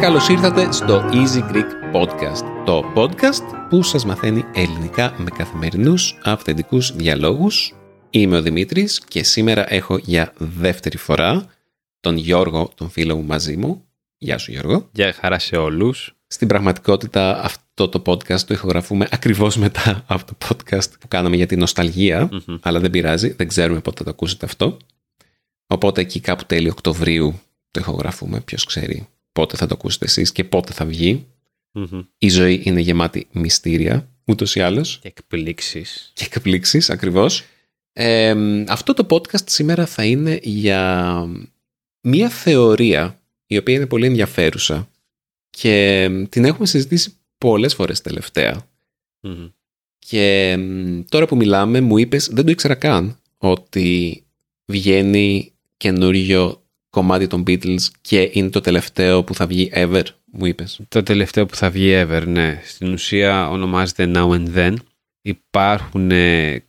Καλώς ήρθατε στο Easy Greek Podcast, το podcast που σας μαθαίνει ελληνικά με καθημερινούς αυθεντικούς διαλόγους. Είμαι ο Δημήτρης και σήμερα έχω για δεύτερη φορά τον Γιώργο, τον φίλο μου, μαζί μου. Γεια σου, Γιώργο. Γεια χαρά σε όλους. Στην πραγματικότητα αυτό το podcast το ηχογραφούμε ακριβώς μετά από το podcast που κάναμε για την νοσταλγία, αλλά δεν πειράζει, δεν ξέρουμε πότε θα το ακούσετε αυτό. Οπότε εκεί κάπου τέλη Οκτωβρίου το ηχογραφούμε, ποιος ξέρει πότε θα το ακούσετε εσείς και πότε θα βγει. Η ζωή είναι γεμάτη μυστήρια, ούτως ή άλλως. Και εκπλήξεις. Και εκπλήξεις, ακριβώς. Αυτό το podcast σήμερα θα είναι για μία θεωρία η οποία είναι πολύ ενδιαφέρουσα και την έχουμε συζητήσει πολλές φορές τελευταία. Και τώρα που μιλάμε μου είπες, δεν το ήξερα καν, ότι βγαίνει καινούριο κομμάτι των Beatles και είναι το τελευταίο που θα βγει ever, μου είπες. Το τελευταίο που θα βγει ever, ναι. Στην ουσία ονομάζεται Now and Then. Υπάρχουν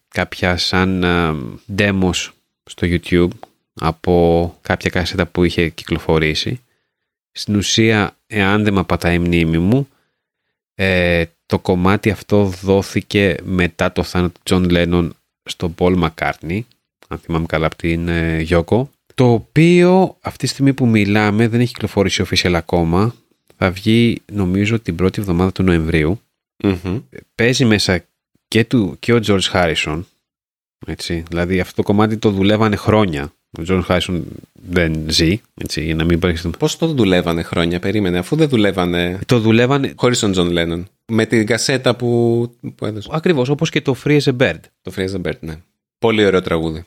κάποια σαν demos στο YouTube από κάποια κασέτα που είχε κυκλοφορήσει. Στην ουσία, εάν δεν με απατάει η μνήμη μου, το κομμάτι αυτό δόθηκε μετά το θάνατο του Τζον Λένον στον Paul McCartney, αν θυμάμαι καλά, από την Γιώκο, το οποίο αυτή τη στιγμή που μιλάμε δεν έχει κυκλοφορήσει official ακόμα. Θα βγει νομίζω την πρώτη εβδομάδα του Νοεμβρίου. Παίζει μέσα και ο George Harrison, έτσι. Δηλαδή αυτό το κομμάτι το δουλεύανε χρόνια. Ο George Harrison δεν ζει, έτσι, για να μην υπάρχει. Πώς το δουλεύανε χρόνια, περίμενε, αφού δεν δουλεύανε. Το δουλεύανε χωρίς τον John Lennon. Με την κασέτα που έδωσε. Ακριβώς, όπως και το Free as a Bird. Το Free as a Bird, ναι. Πολύ ωραίο τραγούδι.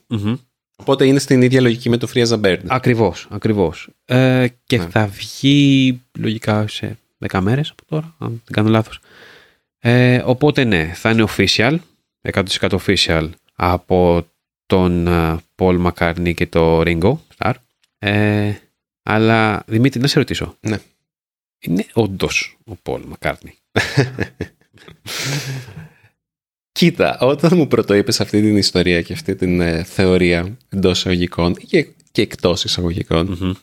Οπότε είναι στην ίδια λογική με το Free as a Bird. Ακριβώς, ακριβώς. Και θα βγει λογικά σε 10 μέρες από τώρα, αν δεν κάνω λάθος. Οπότε ναι, θα είναι official, 100% official από τον Paul McCartney και το Ringo Star. Αλλά Δημήτρη, να σε ρωτήσω. Ναι. Είναι όντως ο Paul McCartney? Κοίτα, όταν μου πρωτοείπες αυτή την ιστορία και αυτή την θεωρία εντός εισαγωγικών και εκτός εισαγωγικών,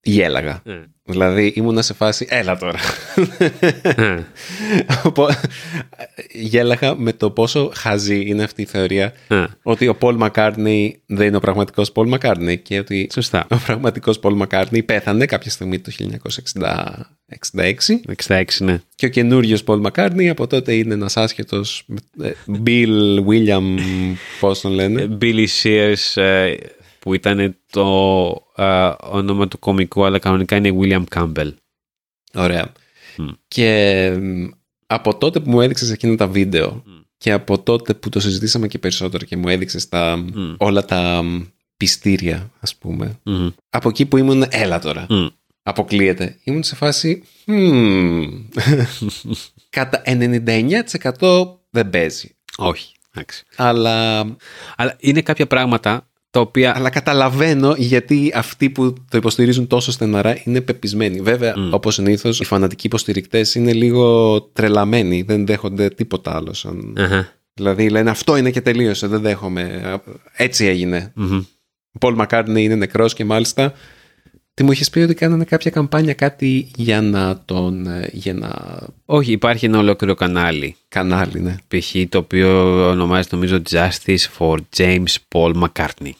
γέλαγα. Δηλαδή ήμουνα σε φάση, έλα τώρα. Γέλαγα με το πόσο χαζή είναι αυτή η θεωρία, ότι ο Πολ Μακκάρτνι δεν είναι ο πραγματικός Πολ Μακκάρτνι και ότι σωστά, ο πραγματικός Πολ Μακκάρτνι πέθανε κάποια στιγμή το 1966. 66, ναι. Και ο καινούριος Πολ Μακκάρτνι από τότε είναι ένας άσχετος Bill William, πώς τον λένε, Μπίλι Σίαρς, που ήταν το όνομα του κωμικού, αλλά κανονικά είναι William Campbell. Ωραία. Και από τότε που μου έδειξες εκείνα τα βίντεο και από τότε που το συζητήσαμε και περισσότερο και μου έδειξες όλα τα πιστήρια, ας πούμε, από εκεί που ήμουν, έλα τώρα, αποκλείεται, ήμουν σε φάση κατά 99% δεν παίζει. Όχι. Αλλά είναι κάποια πράγματα τα οποία... Αλλά καταλαβαίνω γιατί αυτοί που το υποστηρίζουν τόσο στεναρά είναι πεπισμένοι. Βέβαια, όπως συνήθως, οι φανατικοί υποστηρικτές είναι λίγο τρελαμένοι. Δεν δέχονται τίποτα άλλο. Σαν... Δηλαδή λένε αυτό είναι και τελείωσε. Δεν δέχομαι. Έτσι έγινε. Ο Πολ Μακκάρτνι είναι νεκρός και μάλιστα... Τι μου είχες πει ότι κάνανε κάποια καμπάνια, κάτι για να τον... Όχι, υπάρχει ένα ολόκληρο κανάλι. Κανάλι, ναι. Π.χ. το οποίο ονομάζεται νομίζω Justice for James Paul McCartney.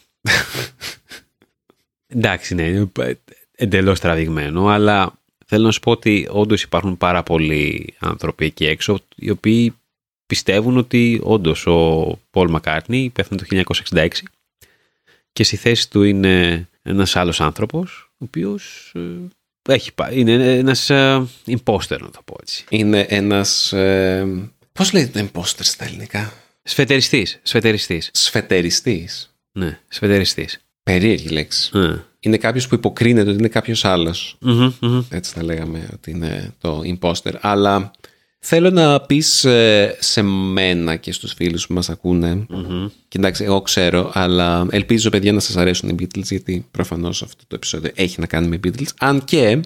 Εντάξει, ναι, είναι εντελώς τραβηγμένο, αλλά θέλω να σου πω ότι όντως υπάρχουν πάρα πολλοί άνθρωποι εκεί έξω, οι οποίοι πιστεύουν ότι όντως ο Paul McCartney πέθανε το 1966 και στη θέση του είναι ένας άλλος άνθρωπος, ο οποίος είναι ένας imposter, να το πω έτσι. Είναι ένας... πώς λέει το imposter στα ελληνικά? Σφετεριστής. Σφετεριστής. Ναι, σφετεριστής. Περίεργη λέξη. Είναι κάποιος που υποκρίνεται ότι είναι κάποιος άλλος. Έτσι θα λέγαμε ότι είναι το imposter. Αλλά θέλω να πεις σε μένα και στους φίλους που μας ακούνε. Κοιτάξτε, εγώ ξέρω, αλλά ελπίζω, παιδιά, να σας αρέσουν οι Beatles, γιατί προφανώς αυτό το επεισόδιο έχει να κάνει με Beatles. Αν και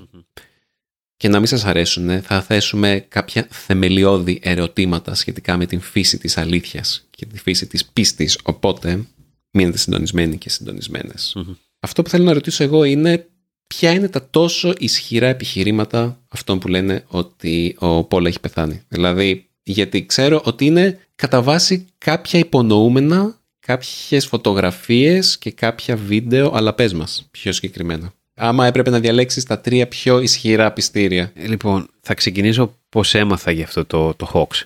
και να μην σας αρέσουν, θα θέσουμε κάποια θεμελιώδη ερωτήματα σχετικά με την φύση της αλήθειας και τη φύση της πίστης. Οπότε, μείνετε συντονισμένοι και συντονισμένες. Mm-hmm. Αυτό που θέλω να ρωτήσω εγώ είναι ποια είναι τα τόσο ισχυρά επιχειρήματα αυτών που λένε ότι ο Πολ έχει πεθάνει. Δηλαδή, γιατί ξέρω ότι είναι κατά βάση κάποια υπονοούμενα, κάποιες φωτογραφίες και κάποια βίντεο, αλλά πες μας πιο συγκεκριμένα. Άμα έπρεπε να διαλέξεις τα τρία πιο ισχυρά πιστήρια. Λοιπόν, θα ξεκινήσω πώς έμαθα για αυτό το hoax.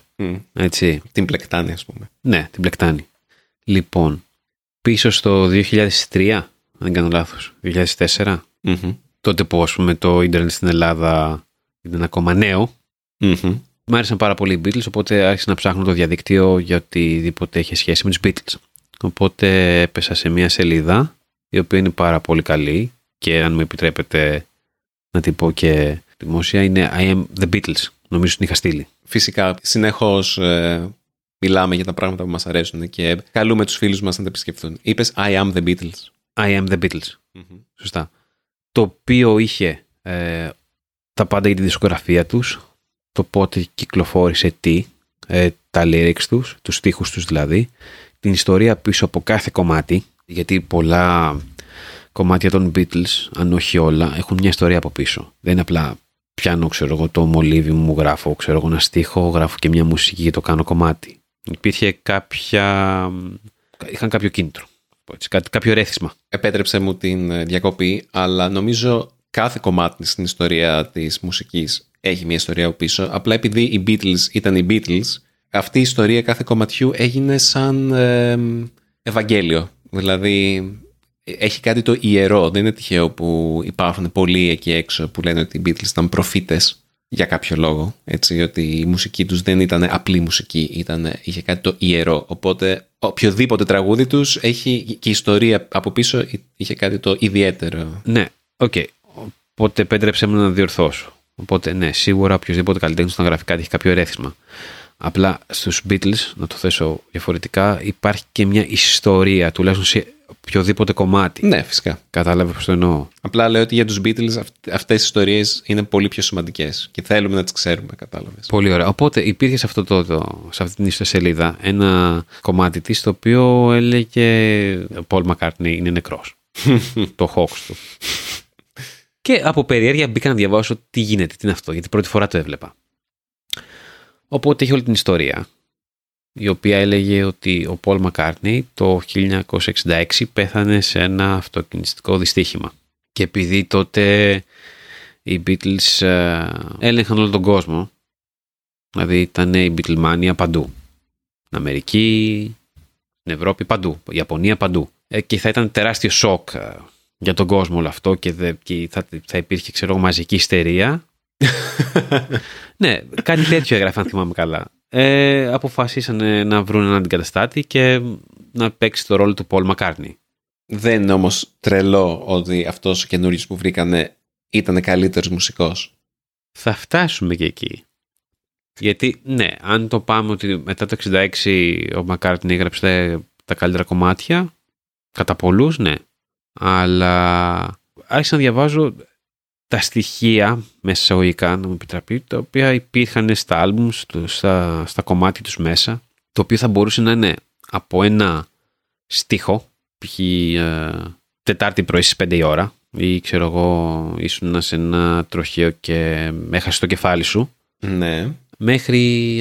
Έτσι. Την πλεκτάνη, ας πούμε. Ναι, την πλεκτάνη. Λοιπόν, πίσω στο 2003, αν δεν κάνω λάθος, 2004, τότε που, ας πούμε, το ίντερνετ στην Ελλάδα ήταν ακόμα νέο, μ' άρεσαν πάρα πολύ οι Beatles, οπότε άρχισα να ψάχνω το διαδίκτυο για οτιδήποτε είχε σχέση με τους Beatles. Οπότε έπεσα σε μια σελίδα, η οποία είναι πάρα πολύ καλή, και αν μου επιτρέπετε να την πω και δημόσια, είναι I am the Beatles. Νομίζω την είχα στείλει. Φυσικά, συνεχώς μιλάμε για τα πράγματα που μας αρέσουν και καλούμε τους φίλους μας να τα επισκεφτούν. Είπες I am the Beatles. I am the Beatles. Mm-hmm. Σωστά. Το οποίο είχε τα πάντα για τη δισκογραφία τους, το πότε κυκλοφόρησε τι, τα lyrics τους, τους στίχους τους δηλαδή, την ιστορία πίσω από κάθε κομμάτι, γιατί πολλά κομμάτια των Beatles, αν όχι όλα, έχουν μια ιστορία από πίσω. Δεν είναι απλά πιάνω, ξέρω εγώ, το μολύβι μου, γράφω, ξέρω εγώ, ένα στίχο, γράφω και μια μουσική και το κάνω κομμάτι. Υπήρχε είχαν κάποιο κίνητρο, κάποιο ρέθισμα. Επέτρεψε μου την διακοπή, αλλά νομίζω κάθε κομμάτι στην ιστορία της μουσικής έχει μια ιστορία από πίσω. Απλά επειδή οι Beatles ήταν οι Beatles, αυτή η ιστορία κάθε κομματιού έγινε σαν Ευαγγέλιο. Δηλαδή, έχει κάτι το ιερό. Δεν είναι τυχαίο που υπάρχουν πολλοί εκεί έξω που λένε ότι οι Beatles ήταν προφήτες για κάποιο λόγο. Έτσι, ότι η μουσική τους δεν ήταν απλή μουσική, είχε κάτι το ιερό. Οπότε, οποιοδήποτε τραγούδι τους έχει και η ιστορία από πίσω, είχε κάτι το ιδιαίτερο. Ναι, οκ. Okay. Οπότε, επέτρεψε μου να διορθώσω. Οπότε, ναι, σίγουρα οποιοδήποτε καλλιτέχνης να γράφει κάτι έχει κάποιο ερέθισμα. Απλά στους Beatles, να το θέσω διαφορετικά, υπάρχει και μια ιστορία, τουλάχιστον σε οποιοδήποτε κομμάτι. Ναι, φυσικά. Κατάλαβε πώς το εννοώ. Απλά λέω ότι για τους Beatles αυτές οι ιστορίες είναι πολύ πιο σημαντικές και θέλουμε να τις ξέρουμε, κατάλαβες. Πολύ ωραία. Οπότε υπήρχε σε, σε αυτή την ιστοσελίδα ένα κομμάτι της, το οποίο έλεγε Paul McCartney είναι νεκρός. Το hoax του. Και από περιέργεια μπήκα να διαβάσω τι γίνεται, τι είναι αυτό, γιατί πρώτη φορά το έβλεπα. Οπότε είχε όλη την ιστορία, η οποία έλεγε ότι ο Πολ Μακκάρτνι το 1966 πέθανε σε ένα αυτοκινηστικό δυστύχημα. Και επειδή τότε οι Beatles έλεγχαν όλο τον κόσμο, δηλαδή ήταν η Beatlemania παντού. Στην Αμερική, στην Ευρώπη, παντού. Η Ιαπωνία, παντού. Και θα ήταν τεράστιο σοκ για τον κόσμο όλο αυτό και θα υπήρχε, ξέρω, μαζική ιστερία. Ναι, κάτι τέτοιο έγραφε, αν θυμάμαι καλά. Αποφασίσανε να βρουν έναν αντικαταστάτη και να παίξει το ρόλο του Paul McCartney. Δεν είναι όμως τρελό ότι αυτός ο καινούριος που βρήκανε ήταν καλύτερος μουσικός? Θα φτάσουμε και εκεί. Γιατί, ναι, αν το πάμε ότι μετά το 1966 ο McCartney έγραψε τα καλύτερα κομμάτια, κατά πολλούς, ναι. Αλλά άρχισα να διαβάζω τα στοιχεία, μέσα εισαγωγικά να μου επιτραπεί, τα οποία υπήρχαν στα άλμπουμς, στα κομμάτια τους μέσα, το οποίο θα μπορούσε να είναι από ένα στίχο, π.χ. Τετάρτη πρωί στις 5 η ώρα, ή ξέρω εγώ, ήσουν σε ένα τροχαίο και έχασες το κεφάλι σου, ναι, μέχρι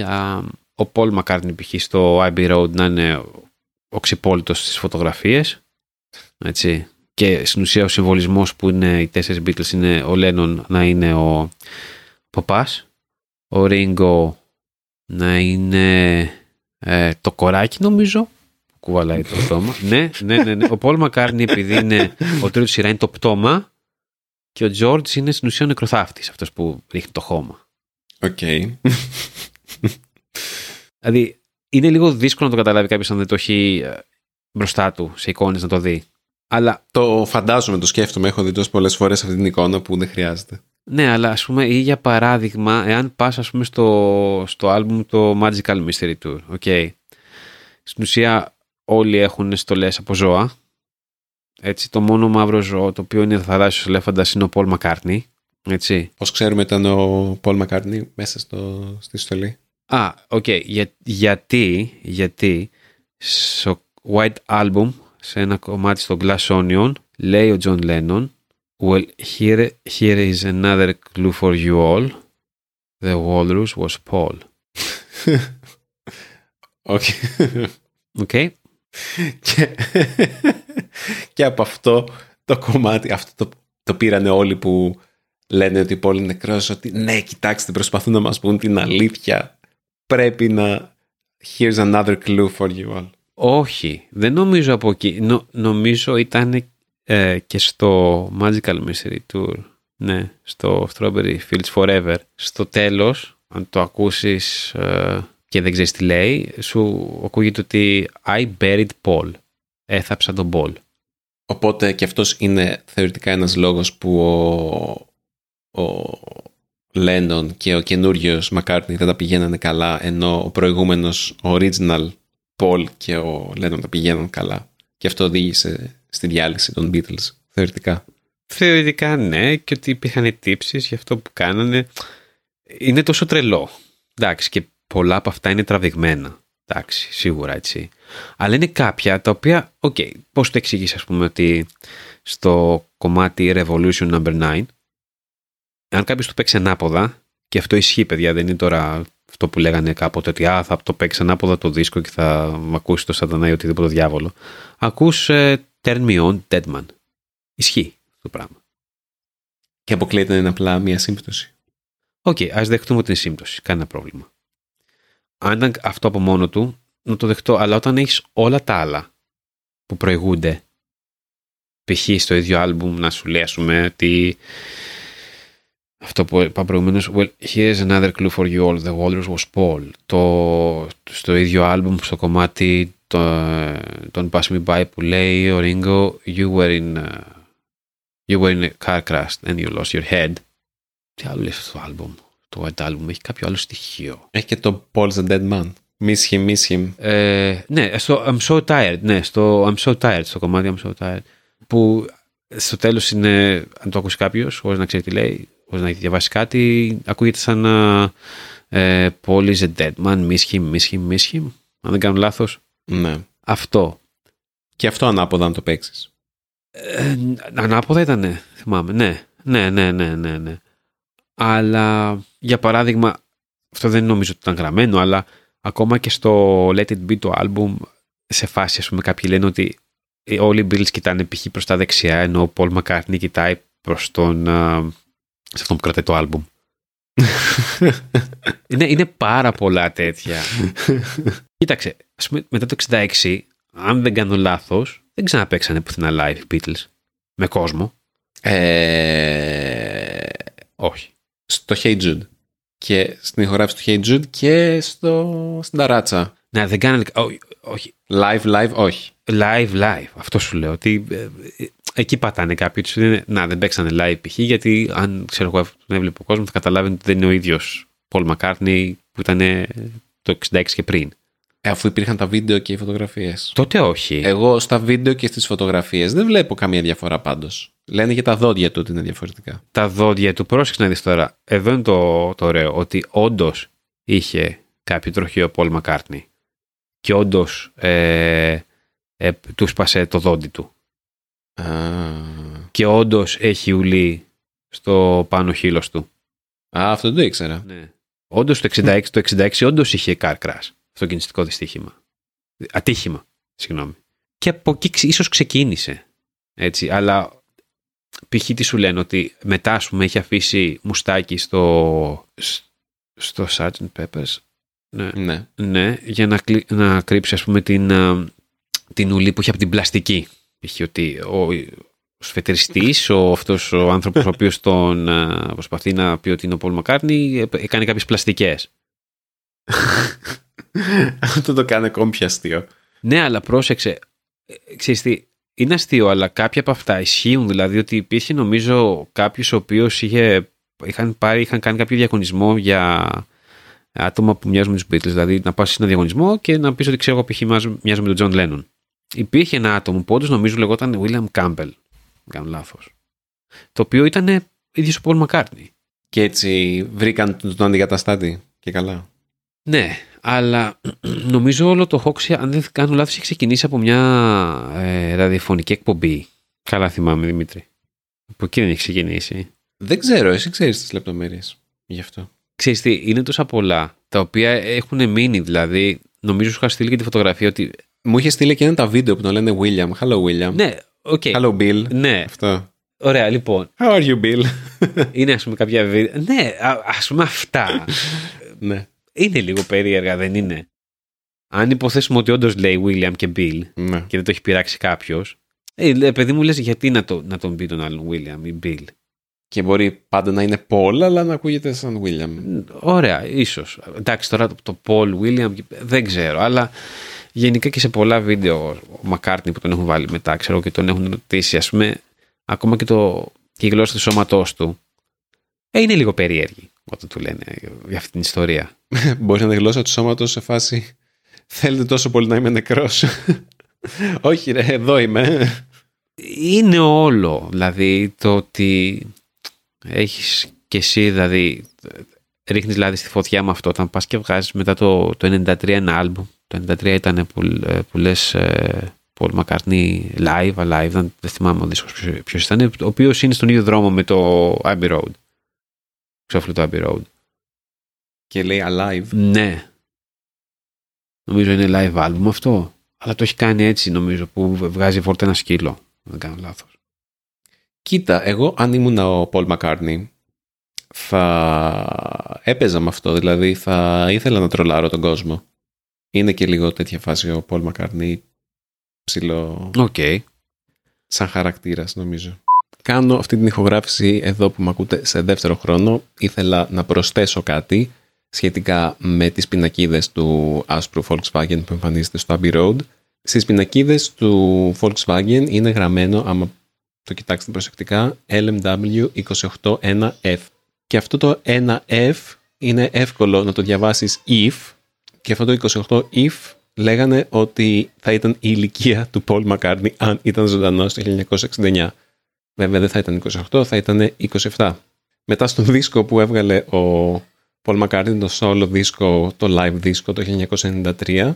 ο Πολ Μακκάρτνι π.χ. στο Abbey Road να είναι οξυπόλυτος στις φωτογραφίες, έτσι. Και στην ουσία ο συμβολισμός που είναι οι τέσσερις Beatles είναι ο Λένον να είναι ο παπάς, ο Ρίγκο να είναι το κοράκι, νομίζω, που κουβαλάει το πτώμα. Ναι. Ο Πολ Μακκάρτνι, επειδή είναι ο τρίτος σειρά, είναι το πτώμα, και ο Τζόρτζ είναι στην ουσία ο νεκροθάφτης, αυτός που ρίχνει το χώμα. Οκ. Okay. Δηλαδή είναι λίγο δύσκολο να το καταλάβει κάποιος αν δεν το έχει μπροστά του σε εικόνες να το δει. Αλλά το φαντάζομαι, το σκέφτομαι, έχω δει τόσες πολλές φορές αυτή την εικόνα που δεν χρειάζεται. Ναι, αλλά ας πούμε, ή για παράδειγμα, εάν πας, ας πούμε, στο άλμπουμ το Magical Mystery Tour, okay. Στην ουσία όλοι έχουν στολές από ζώα. Έτσι, το μόνο μαύρο ζώο το οποίο είναι θαλάσσιος ελέφαντας είναι ο Πολ Μακκάρτνι, Έτσι. Πώς ξέρουμε ήταν ο Πολ Μακκάρτνι μέσα στη στολή. Α, οκ. Okay. Γιατί στο White Album, σε ένα κομμάτι στο Glass Onion, λέει ο Τζον Λένον, well, here is another clue for you all. The walrus was Paul. Οκ. Okay. Και από αυτό το κομμάτι, αυτό το πήρανε όλοι που λένε ότι Paul είναι νεκρός, ότι ναι, κοιτάξτε, προσπαθούν να μας πούν την αλήθεια. Πρέπει να... Here's another clue for you all. Όχι, δεν νομίζω από εκεί. Νομίζω ήταν και στο Magical Mystery Tour. Ναι, στο Strawberry Fields Forever. Στο τέλος, αν το ακούσεις και δεν ξέρεις τι λέει, σου ακούγεται ότι I buried Paul. Έθαψα τον Paul. Οπότε και αυτός είναι θεωρητικά ένας λόγος που ο Lennon και ο καινούριος McCartney δεν τα πηγαίνανε καλά, ενώ ο προηγούμενος, ο original Paul και ο Lennon τα πηγαίναν καλά. Και αυτό οδήγησε στη διάλυση των Beatles, θεωρητικά. Θεωρητικά ναι, και ότι υπήρχαν τύψεις για αυτό που κάνανε. Είναι τόσο τρελό. Εντάξει, και πολλά από αυτά είναι τραβηγμένα. Εντάξει, σίγουρα έτσι. Αλλά είναι κάποια τα οποία, okay, πώς το εξηγείς, ας πούμε, ότι στο κομμάτι Revolution No. 9, αν κάποιος το παίξει ανάποδα, και αυτό ισχύει, παιδιά, δεν είναι τώρα αυτό που λέγανε κάποτε ότι θα το παίξει ανάποδα το δίσκο και θα ακούσει το σατανά ή οτιδήποτε διάβολο. Ακούς Turn Me On, Deadman. Ισχύει αυτό το πράγμα. Και αποκλείεται να είναι απλά μία σύμπτωση. Οκ, okay, ας δεχτούμε την σύμπτωση. Κανένα πρόβλημα. Αν ήταν αυτό από μόνο του, να το δεχτώ. Αλλά όταν έχεις όλα τα άλλα που προηγούνται, π.χ. στο ίδιο άλμπουμ να σου λέει, ας πούμε, ότι αυτό που είπα προηγουμένως, well, here's another clue for you all, the walrus was Paul. Στο ίδιο άλμπουμ, στο κομμάτι Don't Pass Me By που λέει ο Ringo, you were in a car crash and you lost your head. Τι άλλο λέει αυτό το άλμπουμ? Το White Album έχει κάποιο άλλο στοιχείο. Έχει και το Paul's the Dead Man. Miss him. Ναι, στο I'm so tired. Ναι, στο I'm so tired, στο κομμάτι I'm so tired. Που στο τέλος είναι, αν το ακούσει κάποιος, χωρίς να ξέρει τι λέει, χωρίς να διαβάσει κάτι, ακούγεται σαν Paul is dead man, miss him. Αν δεν κάνω λάθος. Ναι. Αυτό. Και αυτό ανάποδα αν το παίξεις. Ανάποδα ήτανε, θυμάμαι. Ναι. Αλλά για παράδειγμα, αυτό δεν νομίζω ότι ήταν γραμμένο, αλλά ακόμα και στο Let It Be το άλμπουμ, σε φάση, ας πούμε, κάποιοι λένε ότι όλοι οι Beatles κοιτάνε π.χ. προς τα δεξιά, ενώ ο Paul McCartney κοιτάει προς τον... σε αυτόν που κρατάει το άλμπουμ. Είναι πάρα πολλά τέτοια. Κοίταξε, ας πούμε, μετά το 66, αν δεν κάνω λάθος, δεν ξαναπαίξανε πουθενά live οι Beatles με κόσμο. Όχι. Στο Hey Jude. Και στην ηχογράφηση του Hey Jude και στην ταράτσα. Ναι, δεν κάνανε. Όχι. Live, όχι. Live. Αυτό σου λέω. Ότι εκεί πατάνε κάποιοι. Τους λένε, να, δεν παίξανε live π.χ. γιατί αν ξέρω εγώ τον έβλεπε ο κόσμος θα καταλάβαινε ότι δεν είναι ο ίδιος Paul McCartney που ήταν το 66 και πριν. Αφού υπήρχαν τα βίντεο και οι φωτογραφίες. Τότε όχι. Εγώ στα βίντεο και στις φωτογραφίες δεν βλέπω καμία διαφορά πάντως. Λένε και τα δόντια του ότι είναι διαφορετικά. Τα δόντια του, πρόσεξε να δεις τώρα. Εδώ είναι το ωραίο, ότι όντως είχε κάποιο τροχείο Paul McCartney και όντως του σπάσε το δόντι του. Και όντως έχει ουλή στο πάνω χείλος του. Αυτό δεν το ήξερα. Ναι. Όντως το 66 όντως είχε car crash. Αυτοκινηστικό δυστύχημα. Ατύχημα, συγγνώμη. Και από εκεί ίσως ξεκίνησε. Έτσι, αλλά... π.χ. τι σου λένε, ότι μετά, ας πούμε, έχει αφήσει μουστάκι στο Sgt. Pepper's. Ναι. Για να κρύψει, ας πούμε, την ουλή που έχει από την πλαστική. Π.χ. ότι ο σφετριστής, αυτός ο άνθρωπος ο οποίος τον προσπαθεί να πει ότι είναι ο Paul McCartney, έκανε κάποιες πλαστικές. Αυτό το κάνει ακόμη πιο αστείο. Ναι, αλλά πρόσεξε. Ξέρεις τι, είναι αστείο, αλλά κάποια από αυτά ισχύουν. Δηλαδή ότι υπήρχε, νομίζω, κάποιος ο οποίος είχαν κάνει κάποιο διαγωνισμό για άτομα που μοιάζουν με τους Beatles. Δηλαδή να πας σε ένα διαγωνισμό και να πεις ότι ξέρω εγώ π.χ. μοιάζω με τον Τζον Λένον. Υπήρχε ένα άτομο που όντως νομίζω λεγόταν William Campbell. Δεν κάνω λάθος. Το οποίο ήταν ίδιος ο Paul McCartney. Και έτσι βρήκαν τον αντικαταστάτη και καλά. Ναι, αλλά νομίζω όλο το Hoaxia, αν δεν κάνω λάθος, έχει ξεκινήσει από μια ραδιοφωνική εκπομπή. Καλά θυμάμαι, Δημήτρη. Από εκεί δεν έχει ξεκινήσει. Δεν ξέρω, εσύ ξέρεις τις λεπτομέρειες γι' αυτό. Ξέρεις τι, είναι τόσα πολλά τα οποία έχουν μείνει. Δηλαδή, νομίζω σου είχα στείλει και τη φωτογραφία ότι. Μου είχε στείλει και ένα τα βίντεο που τον λένε William. Hello, William. Ναι, okay. Hello, Bill. Ναι. Αυτό. Ωραία, λοιπόν. How are you, Bill? Είναι, ας πούμε, κάποια βίντεο. Ναι, ας πούμε αυτά. Ναι. Είναι λίγο περίεργα, δεν είναι? Αν υποθέσουμε ότι όντως λέει William και Bill, ναι, και δεν το έχει πειράξει κάποιος. Παιδί μου, λες γιατί να τον πει τον άλλον William ή Bill. Και μπορεί πάντα να είναι Paul, αλλά να ακούγεται σαν William. Ωραία, ίσως. Εντάξει, τώρα το Paul, William, δεν ξέρω. Αλλά γενικά και σε πολλά βίντεο ο McCartney που τον έχουν βάλει μετά, ξέρω, και τον έχουν ρωτήσει, ας πούμε, ακόμα και η γλώσσα του σώματός του. Είναι λίγο περίεργη όταν του λένε για αυτή την ιστορία. Μπορεί να είναι γλώσσα του σώματος σε φάση «Θέλετε τόσο πολύ να είμαι νεκρός?» «Όχι ρε, εδώ είμαι». Είναι όλο, δηλαδή, το ότι έχεις και εσύ, δηλαδή, ρίχνεις λάδι στη φωτιά με αυτό. Όταν πας και βγάζεις μετά το 93 ένα άλμπουμ, το 93 ήταν που λες Paul McCartney Live, δεν θυμάμαι ο δίσκος ποιος ήταν, ο οποίος είναι στον ίδιο δρόμο με το Abbey Road. Ξόφλου το Abbey Road. Και λέει Alive. Ναι. Νομίζω είναι live album αυτό. Αλλά το έχει κάνει έτσι, νομίζω, που βγάζει φόρτα ένα σκύλο. Δεν κάνω λάθος. Κοίτα, εγώ αν ήμουν ο Paul McCartney θα έπαιζα με αυτό. Δηλαδή θα ήθελα να τρολάρω τον κόσμο. Είναι και λίγο τέτοια φάση ο Paul McCartney. Ψηλό. Okay. Σαν χαρακτήρας, νομίζω. Κάνω αυτή την ηχογράφηση εδώ που με ακούτε σε δεύτερο χρόνο. Ήθελα να προσθέσω κάτι σχετικά με τις πινακίδες του άσπρου Volkswagen που εμφανίζεται στο Abbey Road. Στις πινακίδες του Volkswagen είναι γραμμένο, άμα το κοιτάξετε προσεκτικά, LMW281F. Και αυτό το 1F είναι εύκολο να το διαβάσεις if. Και αυτό το 28 if λέγανε ότι θα ήταν η ηλικία του Paul McCartney αν ήταν ζωντανός το 1969. Βέβαια δεν θα ήταν 28, θα ήταν 27. Μετά στον δίσκο που έβγαλε ο Paul McCartney, το solo δίσκο, το live δίσκο το 1993,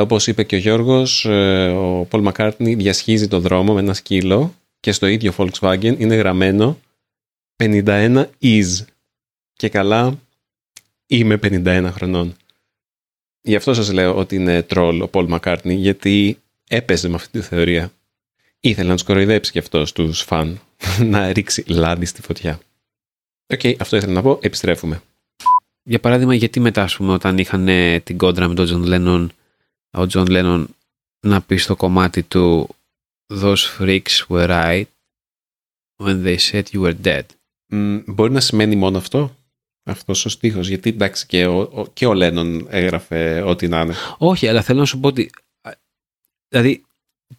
όπως είπε και ο Γιώργος, ο Paul McCartney διασχίζει το δρόμο με ένα σκύλο και στο ίδιο Volkswagen είναι γραμμένο 51 is. Και καλά, είμαι 51 χρονών. Γι' αυτό σας λέω ότι είναι troll ο Paul McCartney, γιατί έπαιζε με αυτή τη θεωρία. Ήθελε να τους κοροϊδέψει και αυτός τους φαν, να ρίξει λάδι στη φωτιά. Οκ, αυτό ήθελα να πω, επιστρέφουμε. Για παράδειγμα, γιατί μετά, ας πούμε, όταν είχαν την κόντρα με τον Τζον Λένον, ο Τζον Λένον να πει στο κομμάτι του «Those freaks were right when they said you were dead». Μπορεί να σημαίνει μόνο αυτό, αυτός ο στίχος, γιατί εντάξει και ο Λένον έγραφε ό,τι να είναι. Όχι, αλλά θέλω να σου πω ότι, δηλαδή,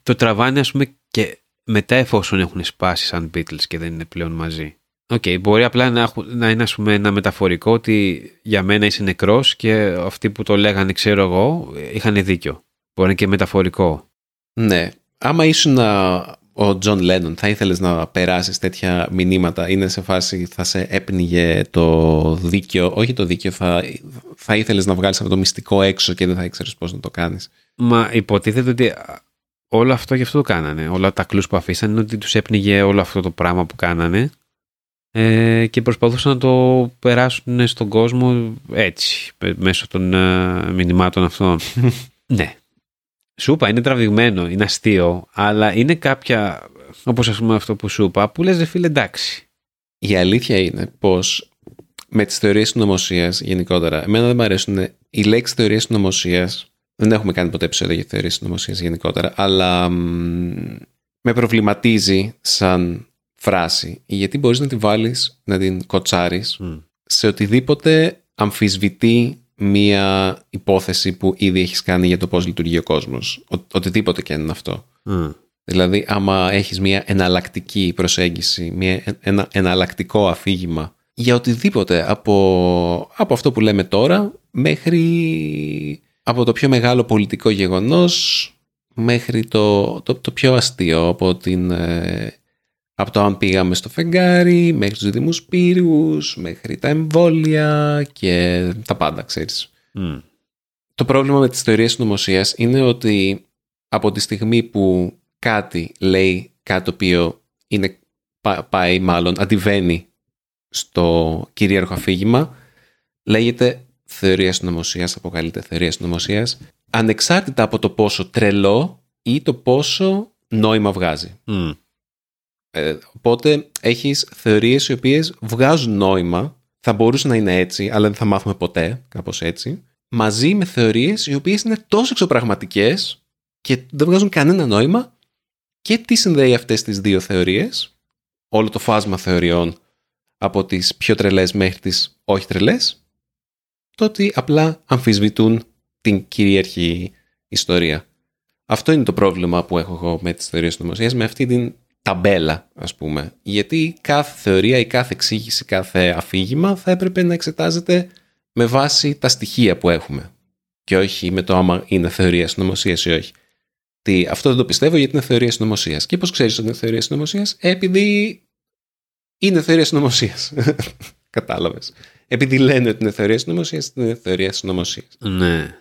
το τραβάνε, ας πούμε, και μετά εφόσον έχουν σπάσει σαν Beatles και δεν είναι πλέον μαζί. Okay, μπορεί απλά να είναι, ας πούμε, ένα μεταφορικό ότι για μένα είσαι νεκρός και αυτοί που το λέγανε, ξέρω εγώ, είχαν δίκιο. Μπορεί να είναι και μεταφορικό. Ναι. Άμα ήσουν ο Τζον Λένον, θα ήθελες να περάσεις τέτοια μηνύματα? Είναι σε φάση θα σε έπνιγε το δίκιο? Όχι το δίκιο, θα ήθελες να βγάλεις αυτό το μυστικό έξω και δεν θα ήξερες πώς να το κάνεις. Μα υποτίθεται ότι όλο αυτό γι' αυτό το κάνανε. Όλα τα κλους που αφήσανε είναι ότι τους έπνιγε όλο αυτό το πράγμα που κάνανε και προσπαθούσαν να το περάσουν στον κόσμο έτσι, μέσω των μηνυμάτων αυτών. Ναι. Σου είπα, είναι τραβηγμένο, είναι αστείο, αλλά είναι κάποια, όπως ας πούμε αυτό που σου είπα, που λες, δε φίλε, εντάξει. Η αλήθεια είναι πως με τις θεωρίες συνωμοσίας γενικότερα, εμένα δεν μου αρέσουν οι λέξεις θεωρίες συνωμοσίας. Δεν έχουμε κάνει ποτέ επεισόδιο για θεωρίες συνωμοσίας γενικότερα, αλλά με προβληματίζει σαν φράση, γιατί μπορείς να την βάλεις, να την κοτσάρεις σε οτιδήποτε αμφισβητεί μία υπόθεση που ήδη έχεις κάνει για το πώς λειτουργεί ο κόσμος. Οτιδήποτε και αν είναι αυτό. Δηλαδή, άμα έχεις μία εναλλακτική προσέγγιση, ένα εναλλακτικό αφήγημα για οτιδήποτε από αυτό που λέμε τώρα μέχρι... Από το πιο μεγάλο πολιτικό γεγονός μέχρι το πιο αστείο, από την Από το αν πήγαμε στο φεγγάρι, μέχρι τους δίδυμους πύρους, μέχρι τα εμβόλια και τα πάντα, ξέρεις. Mm. Το πρόβλημα με τις θεωρίες συνωμοσίας είναι ότι από τη στιγμή που κάτι λέει κάτι το οποίο είναι, πάει μάλλον, αντιβαίνει στο κυρίαρχο αφήγημα, λέγεται θεωρία συνωμοσίας, αποκαλείται θεωρία συνωμοσίας, ανεξάρτητα από το πόσο τρελό ή το πόσο νόημα βγάζει. Mm. Οπότε έχεις θεωρίες οι οποίες βγάζουν νόημα, θα μπορούσε να είναι έτσι, αλλά δεν θα μάθουμε ποτέ, κάπως έτσι, μαζί με θεωρίες οι οποίες είναι τόσο εξωπραγματικές και δεν βγάζουν κανένα νόημα. Και τι συνδέει αυτές τις δύο θεωρίες, όλο το φάσμα θεωριών από τις πιο τρελές μέχρι τις όχι τρελές, το ότι απλά αμφισβητούν την κυρίαρχη ιστορία. Αυτό είναι το πρόβλημα που έχω εγώ με τις θεωρίες συνωμοσίας, με αυτή την ταμπέλα, ας πούμε. Γιατί κάθε θεωρία ή κάθε εξήγηση, κάθε αφήγημα θα έπρεπε να εξετάζεται με βάση τα στοιχεία που έχουμε. Και όχι με το άμα είναι θεωρία συνωμοσίας ή όχι. Τι, αυτό δεν το πιστεύω γιατί είναι θεωρία συνωμοσίας. Και πώς ξέρεις ότι είναι θεωρία συνωμοσίας? Επειδή είναι θεωρία συνωμοσίας. Κατάλαβες. Επειδή λένε ότι είναι θεωρία συνωμοσίας, είναι θεωρία συνωμοσίας. Ναι.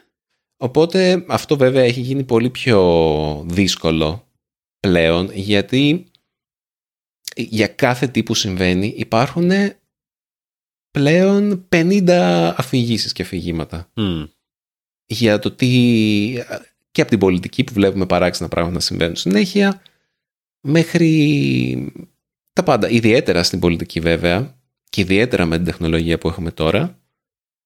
Οπότε αυτό βέβαια έχει γίνει πολύ πιο δύσκολο πλέον, γιατί για κάθε τι που συμβαίνει υπάρχουν πλέον 50 αφηγήσεις και αφηγήματα. Mm. Για το τι, και από την πολιτική που βλέπουμε παράξενα πράγματα να συμβαίνουν συνέχεια, μέχρι τα πάντα. Ιδιαίτερα στην πολιτική βέβαια, και ιδιαίτερα με την τεχνολογία που έχουμε τώρα,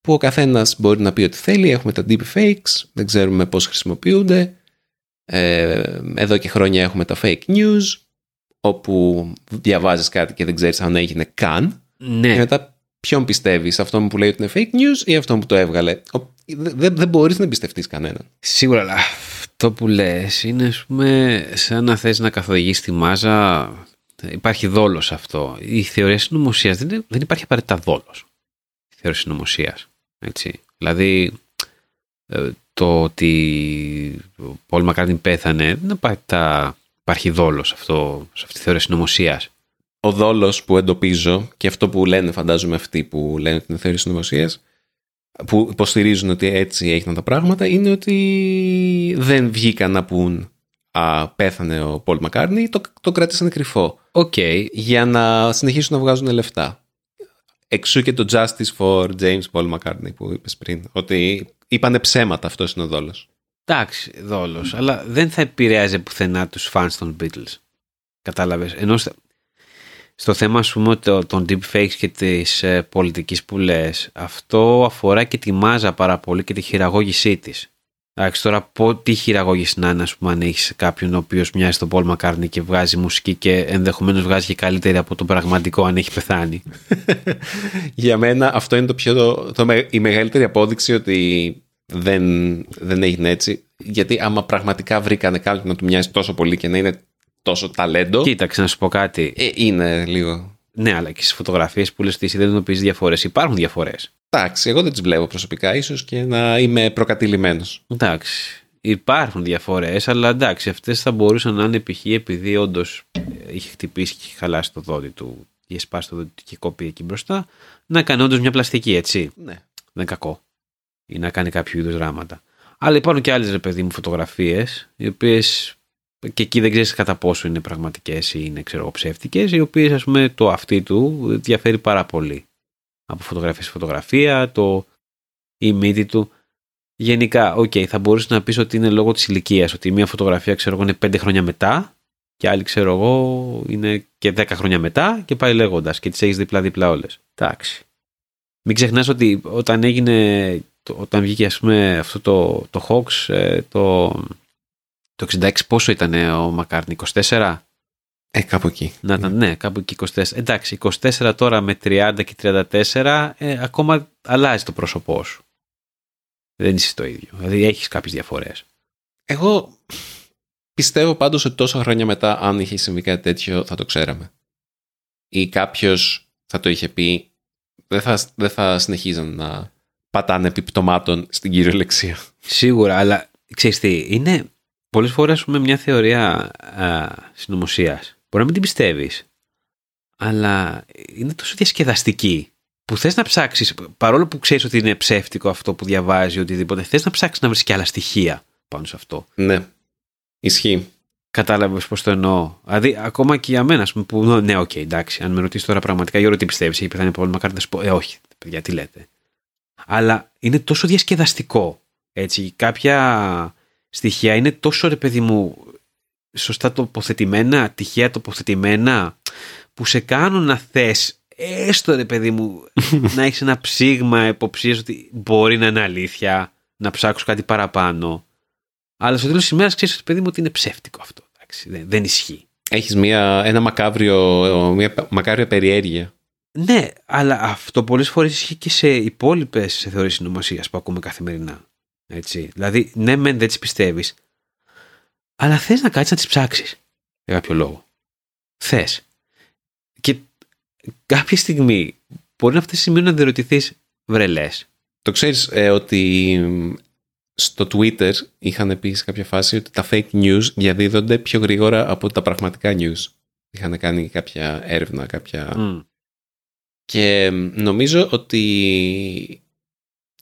που ο καθένας μπορεί να πει ό,τι θέλει. Έχουμε τα deepfakes, δεν ξέρουμε πώς χρησιμοποιούνται. Εδώ και χρόνια έχουμε τα fake news, όπου διαβάζεις κάτι και δεν ξέρεις αν έγινε καν. Ναι. Και μετά ποιον πιστεύεις, αυτόν που λέει ότι είναι fake news ή αυτόν που το έβγαλε? Δεν μπορείς να εμπιστευτείς κανέναν. Σίγουρα, αλλά αυτό που λες είναι, ας πούμε, σαν να θες να καθοδηγείς τη μάζα. Υπάρχει δόλος αυτό. Η θεωρία συνωμοσίας δεν υπάρχει απαραίτητα δόλος. Η θεωρία συνωμοσίας, έτσι. Δηλαδή το ότι ο Paul McCartney πέθανε, δεν υπάρχει δόλος αυτό, σε αυτή τη θεωρία συνωμοσίας. Ο δόλος που εντοπίζω και αυτό που λένε, φαντάζομαι αυτοί που λένε την θεωρία συνωμοσίας, που υποστηρίζουν ότι έτσι έγιναν τα πράγματα, είναι ότι δεν βγήκαν να πούν πέθανε ο Paul McCartney, το κράτησαν κρυφό. Okay. Για να συνεχίσουν να βγάζουν λεφτά. Εξού και το Justice for James Paul McCartney που είπες πριν, ότι είπανε ψέματα, αυτό είναι ο δόλος. Εντάξει, δόλος, αλλά δεν θα επηρέαζε πουθενά τους fans των Beatles. Κατάλαβες, ενώ στο θέμα, ας πούμε, των deepfakes και της πολιτικής που λες, αυτό αφορά και τη μάζα πάρα πολύ και τη χειραγώγησή της. Εντάξει, τώρα τι χειραγώγηση να είναι, ας πούμε, αν έχεις κάποιον ο οποίος μοιάζει στον Paul McCartney και βγάζει μουσική και ενδεχομένως βγάζει και καλύτερη από τον πραγματικό, αν έχει πεθάνει. Για μένα αυτό είναι η μεγαλύτερη απόδειξη ότι δεν έγινε έτσι. Γιατί άμα πραγματικά βρήκανε κάποιον να του μοιάζει τόσο πολύ και να είναι τόσο ταλέντο. Κοίταξε, να σου πω κάτι. Είναι λίγο. Ναι, αλλά και στις φωτογραφίες που λες ότι εσύ δεν εντοπίζεις διαφορές. Υπάρχουν διαφορές. Εντάξει, εγώ δεν τις βλέπω προσωπικά, ίσως και να είμαι προκατειλημμένος. Εντάξει, υπάρχουν διαφορές, αλλά εντάξει, αυτές θα μπορούσαν να είναι π.χ. επειδή όντως είχε χτυπήσει και είχε χαλάσει το δόντι του, είχε σπάσει το δόντι του και κόπη εκεί μπροστά, να κάνει όντως μια πλαστική, έτσι. Ναι. Δεν είναι κακό. Ή να κάνει κάποιο είδους δράματα. Αλλά υπάρχουν και άλλες, ρε παιδί μου, φωτογραφίες, οι οποίες. Και εκεί δεν ξέρεις κατά πόσο είναι πραγματικές ή είναι, ξέρω εγώ, ψεύτικες, οι οποίες, ας πούμε, το αυτί του διαφέρει πάρα πολύ. Από φωτογραφία σε φωτογραφία, η μύτη του. Γενικά, okay, θα μπορείς να πεις ότι είναι λόγω της ηλικίας, ότι μία φωτογραφία, ξέρω εγώ, είναι 5 χρόνια μετά και άλλη, ξέρω εγώ, είναι και 10 χρόνια μετά και πάει λέγοντας, και τις έχεις δίπλα-δίπλα όλες. Εντάξει. Μην ξεχνάς ότι όταν βγήκε, ας πούμε, αυτό το hoax, Το 66 πόσο ήταν ο McCartney, 24? Κάπου εκεί. Να ήταν, ναι, κάπου εκεί 24. Εντάξει, 24 τώρα με 30 και 34, ακόμα αλλάζει το πρόσωπό σου. Δεν είσαι το ίδιο. Δηλαδή έχεις κάποιες διαφορές. Εγώ πιστεύω πάντως ότι τόσα χρόνια μετά, αν είχε συμβεί κάτι τέτοιο, θα το ξέραμε. Ή κάποιος θα το είχε πει. Δεν θα συνεχίζαν να πατάνε επιπτωμάτων στην κυριολεξία. Σίγουρα, αλλά ξέρεις τι, είναι. Πολλές φορές, ας πούμε, μια θεωρία συνωμοσίας μπορεί να μην την πιστεύεις, αλλά είναι τόσο διασκεδαστική που θες να ψάξεις, παρόλο που ξέρεις ότι είναι ψεύτικο αυτό που διαβάζει οτιδήποτε, θες να ψάξεις να βρεις και άλλα στοιχεία πάνω σε αυτό. Ναι, ισχύει. Κατάλαβες πώς το εννοώ. Δηλαδή, ακόμα και για μένα, ας πούμε, που ναι, οκ, εντάξει, αν με ρωτήσεις τώρα πραγματικά, Γιώργο, τι πιστεύεις, έχει πεθάνει Paul McCartney, θα σου πω, όχι, παιδιά, τι λέτε. Αλλά είναι τόσο διασκεδαστικό, έτσι. Κάποια στοιχεία είναι τόσο, ρε παιδί μου, σωστά τοποθετημένα, τυχαία τοποθετημένα, που σε κάνουν να θες, έστω, ρε παιδί μου, να έχεις ένα ψήγμα υποψίες ότι μπορεί να είναι αλήθεια, να ψάξεις κάτι παραπάνω. Αλλά στο τέλος της ημέρας ξέρεις, παιδί μου, ότι είναι ψεύτικο αυτό. Δεν ισχύει. Έχεις μια μακάβρια περιέργεια. Ναι, αλλά αυτό πολλές φορές ισχύει και σε υπόλοιπες θεωρίες συνωμοσίας που ακούμε καθημερινά. Έτσι. Δηλαδή, ναι, μεν δεν τις πιστεύεις, αλλά θες να κάτσεις να τις ψάξεις. Για κάποιο λόγο. Θες. Και κάποια στιγμή μπορεί να φτάσει σημείο να διερωτηθείς, βρελές. Το ξέρεις ότι. Στο Twitter είχαν πει σε κάποια φάση ότι τα fake news διαδίδονται πιο γρήγορα από τα πραγματικά news. Είχαν κάνει κάποια έρευνα, Και νομίζω ότι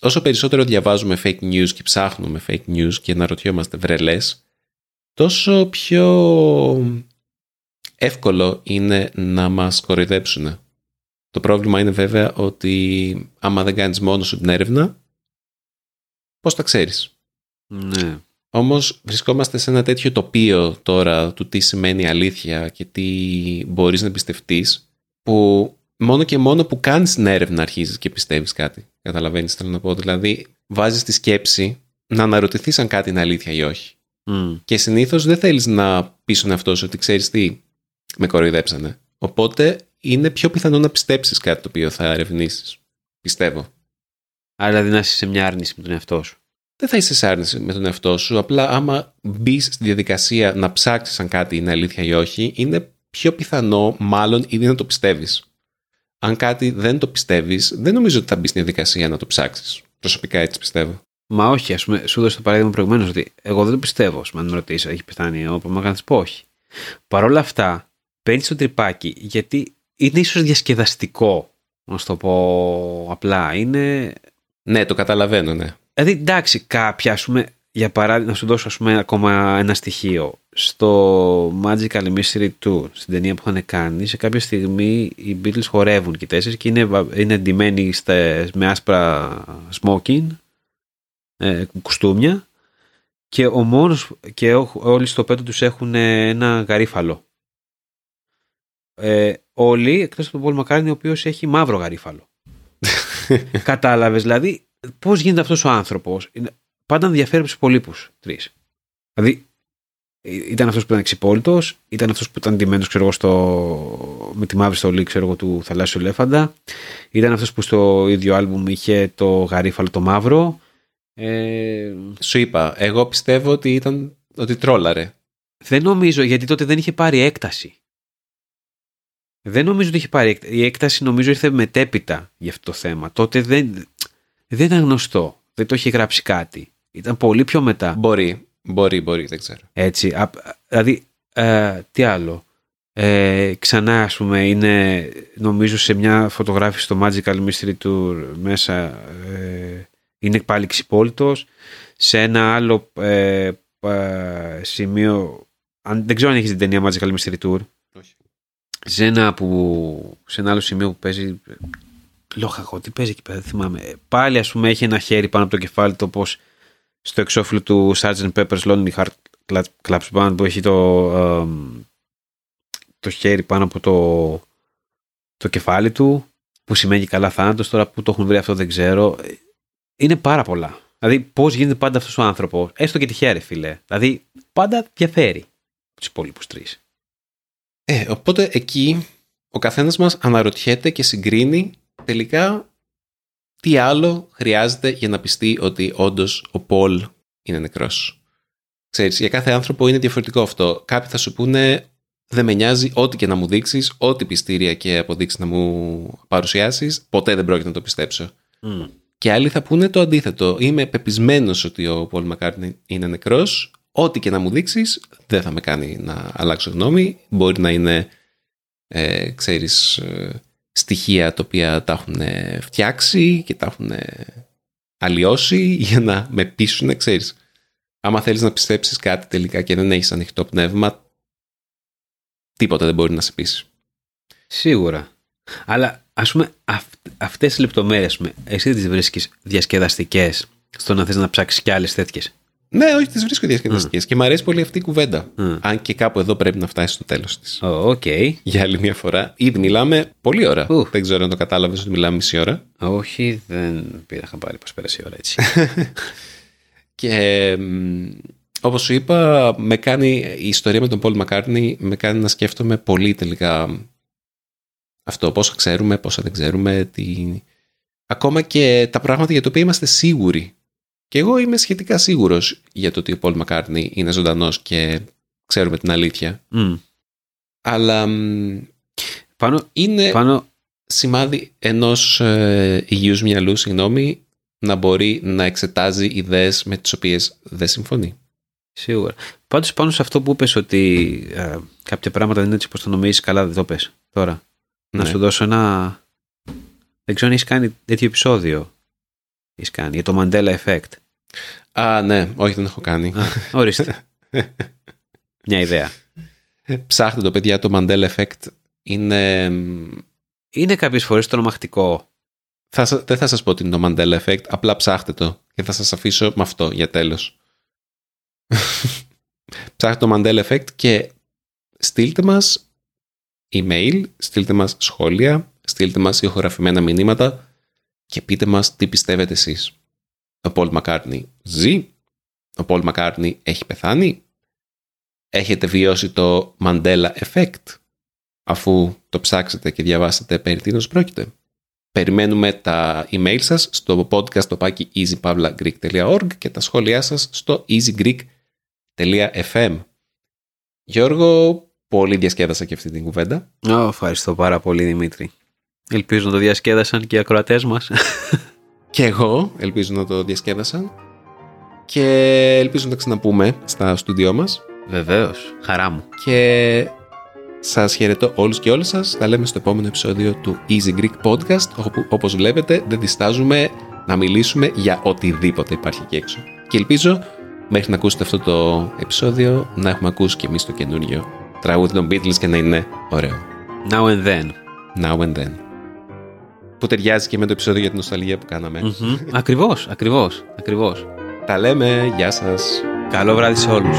όσο περισσότερο διαβάζουμε fake news και ψάχνουμε fake news και αναρωτιόμαστε βρελές, τόσο πιο εύκολο είναι να μας κοροϊδέψουν. Το πρόβλημα είναι βέβαια ότι άμα δεν κάνεις μόνος σου την έρευνα, πώς τα ξέρεις. Ναι. Όμως βρισκόμαστε σε ένα τέτοιο τοπίο τώρα του τι σημαίνει αλήθεια και τι μπορείς να εμπιστευτείς, που μόνο και μόνο που κάνεις την έρευνα αρχίζεις και πιστεύεις κάτι. Καταλαβαίνεις θέλω να πω. Δηλαδή βάζεις τη σκέψη να αναρωτηθείς αν κάτι είναι αλήθεια ή όχι. Και συνήθως δεν θέλεις να πεις στον εαυτό σου ότι ξέρεις τι, με κοροϊδέψανε. Οπότε είναι πιο πιθανό να πιστέψεις κάτι το οποίο θα ερευνήσεις. Πιστεύω. Άρα δηλαδή να είσαι σε μια άρνηση με τον εαυτό σου. Δεν θα είσαι σε άρνηση με τον εαυτό σου. Απλά άμα μπεις στη διαδικασία να ψάξεις αν κάτι είναι αλήθεια ή όχι, είναι πιο πιθανό μάλλον ήδη να το πιστεύεις. Αν κάτι δεν το πιστεύεις, δεν νομίζω ότι θα μπεις στη διαδικασία να το ψάξεις. Προσωπικά έτσι πιστεύω. Μα όχι, ας πούμε, σου έδωσε το παράδειγμα προηγουμένως ότι εγώ δεν το πιστεύω. Αν με ρωτήσεις, έχει πεθάνει ο Paul McCartney, πω όχι. Παρ' όλα αυτά, παίρνεις το τρυπάκι γιατί είναι ίσως διασκεδαστικό. Να σου το πω απλά. Είναι. Ναι, το καταλαβαίνω, ναι. Δηλαδή, εντάξει, κάποια, ας πούμε, για παράδειγμα, να σου δώσω ας πούμε, ακόμα ένα στοιχείο. Στο Magical Mystery Tour, στην ταινία που είχαν κάνει, σε κάποια στιγμή οι Beatles χορεύουν και οι τέσσερις και είναι εντυμένοι με άσπρα smoking, κουστούμια, και όλοι στο πέτο τους έχουν ένα γαρίφαλο. Όλοι, εκτός από τον Paul McCartney, ο οποίος έχει μαύρο γαρίφαλο. Κατάλαβες, δηλαδή, πώς γίνεται αυτός ο άνθρωπος. Πάντα ενδιαφέρει τους υπολείπους τρεις. Δηλαδή, ήταν αυτός που ήταν εξυπόλυτος, ήταν αυτός που ήταν ντυμένος με τη μαύρη στολή του θαλάσσιου ελέφαντα, ήταν αυτός που στο ίδιο άλμπουμ είχε το γαρίφαλο το μαύρο. Σου είπα, εγώ πιστεύω ότι τρόλαρε. Δεν νομίζω, γιατί τότε δεν είχε πάρει έκταση. Δεν νομίζω ότι είχε πάρει. Η έκταση νομίζω ήρθε μετέπειτα για αυτό το θέμα. Τότε δεν ήταν γνωστό. Δεν το είχε γράψει κάτι. Ήταν πολύ πιο μετά. Μπορεί, δεν ξέρω. Έτσι. Δηλαδή, τι άλλο. Ξανά, ας πούμε, είναι νομίζω σε μια φωτογράφηση στο Magical Mystery Tour μέσα. Είναι πάλι ξυπόλυτος. Σε ένα άλλο σημείο. Δεν ξέρω αν έχεις την ταινία Magical Mystery Tour. Σε ένα άλλο σημείο που παίζει. Λόχαγο, τι παίζει εκεί πέρα, δεν θυμάμαι. Πάλι, ας πούμε, έχει ένα χέρι πάνω από το κεφάλι, το πως στο εξώφυλλο του Sgt. Pepper's Lonely Heart Clubs Band, που έχει το χέρι πάνω από το κεφάλι του, που σημαίνει καλά θάνατος. Τώρα που το έχουν βρει αυτό δεν ξέρω. Είναι πάρα πολλά. Δηλαδή, πώς γίνεται πάντα αυτός ο άνθρωπος, έστω και τυχαία, ρε φίλε. Δηλαδή, πάντα διαφέρει τους υπόλοιπους τρεις. Οπότε εκεί ο καθένας μας αναρωτιέται και συγκρίνει τελικά τι άλλο χρειάζεται για να πιστεί ότι όντως ο Πολ είναι νεκρός. Ξέρεις, για κάθε άνθρωπο είναι διαφορετικό αυτό. Κάποιοι θα σου πούνε δεν με νοιάζει ό,τι και να μου δείξεις, ό,τι πιστήρια και αποδείξεις να μου παρουσιάσεις, ποτέ δεν πρόκειται να το πιστέψω. Και άλλοι θα πούνε το αντίθετο. Είμαι πεπισμένος ότι ο Πολ McCartney είναι νεκρός. Ό,τι και να μου δείξεις δεν θα με κάνει να αλλάξω γνώμη. Μπορεί να είναι ξέρεις, στοιχεία τα οποία τα έχουν φτιάξει και τα έχουν αλλοιώσει για να με πείσουν, ξέρεις. Άμα θέλεις να πιστέψεις κάτι τελικά και δεν έχεις ανοιχτό πνεύμα, τίποτα δεν μπορεί να σε πείσει. Σίγουρα. Αλλά ας πούμε αυτές οι λεπτομέρειες εσύ τις βρίσκεις διασκεδαστικές στο να θες να ψάξεις κι άλλες τέτοιες? Ναι, όχι, τις βρίσκω διασκεδαστικές. Και μου αρέσει πολύ αυτή η κουβέντα. Αν και κάπου εδώ πρέπει να φτάσει στο τέλος της. Okay. Για άλλη μια φορά. Ήδη μιλάμε πολλή ώρα. Δεν ξέρω αν το κατάλαβες ότι μιλάμε μισή ώρα. Όχι, δεν πήραχα πάρει πως πέρασε η ώρα έτσι. Και όπως σου είπα, η ιστορία με τον Paul McCartney με κάνει να σκέφτομαι πολύ τελικά αυτό. Πόσα ξέρουμε, πόσα δεν ξέρουμε. Ακόμα και τα πράγματα για τα οποία είμαστε σίγουροι. Και εγώ είμαι σχετικά σίγουρος για το ότι ο Paul McCartney είναι ζωντανός και ξέρουμε την αλήθεια. Αλλά είναι σημάδι ενός υγιούς μυαλού, να μπορεί να εξετάζει ιδέες με τις οποίες δεν συμφωνεί. Σίγουρα. Πάντως πάνω σε αυτό που είπες ότι κάποια πράγματα δεν είναι έτσι όπως το νομίζεις, καλά δεν το πες τώρα. Ναι. Να σου δώσω ένα... Δεν ξέρω αν έχεις κάνει τέτοιο επεισόδιο. Έχεις κάνει για το Mandela Effect. Α, ναι. Όχι, δεν έχω κάνει. Ορίστε. Μια ιδέα. Ψάχτε το, παιδιά, το Mandela Effect είναι... Είναι κάποιες φορές τρομακτικό. Δεν θα σας πω τι είναι το Mandela Effect, απλά ψάχτε το και θα σας αφήσω με αυτό για τέλος. Ψάχτε το Mandela Effect και στείλτε μας email, στείλτε μας σχόλια, στείλτε μας ηχογραφημένα μηνύματα και πείτε μας τι πιστεύετε εσείς. Ο Paul McCartney ζει? Ο Paul McCartney έχει πεθάνει? Έχετε βιώσει το Mandela Effect? Αφού το ψάξετε και διαβάσετε περί τίνος πρόκειται. Περιμένουμε τα email σας στο podcast@easypavlagreek.org και τα σχόλιά σας στο easygreek.fm. Γιώργο, πολύ διασκέδασα και αυτή την κουβέντα. Ευχαριστώ πάρα πολύ, Δημήτρη. Ελπίζω να το διασκέδασαν και οι ακροατές μας. Και εγώ ελπίζω να το διασκέδασαν. Και ελπίζω να τα ξαναπούμε στα στούντιό μας. Βεβαίως, χαρά μου. Και... σας χαιρετώ όλους και όλες σας. Τα λέμε στο επόμενο επεισόδιο του Easy Greek Podcast, όπου όπως βλέπετε δεν διστάζουμε να μιλήσουμε για οτιδήποτε υπάρχει εκεί έξω. Και ελπίζω μέχρι να ακούσετε αυτό το επεισόδιο να έχουμε ακούσει και εμείς το καινούριο τραγούδι των Beatles και να είναι ωραίο. Now and Then. Now and Then. Που ταιριάζει και με το επεισόδιο για την νοσταλγία που κάναμε. Ακριβώς. Τα λέμε. Γεια σας. Καλό βράδυ σε όλους.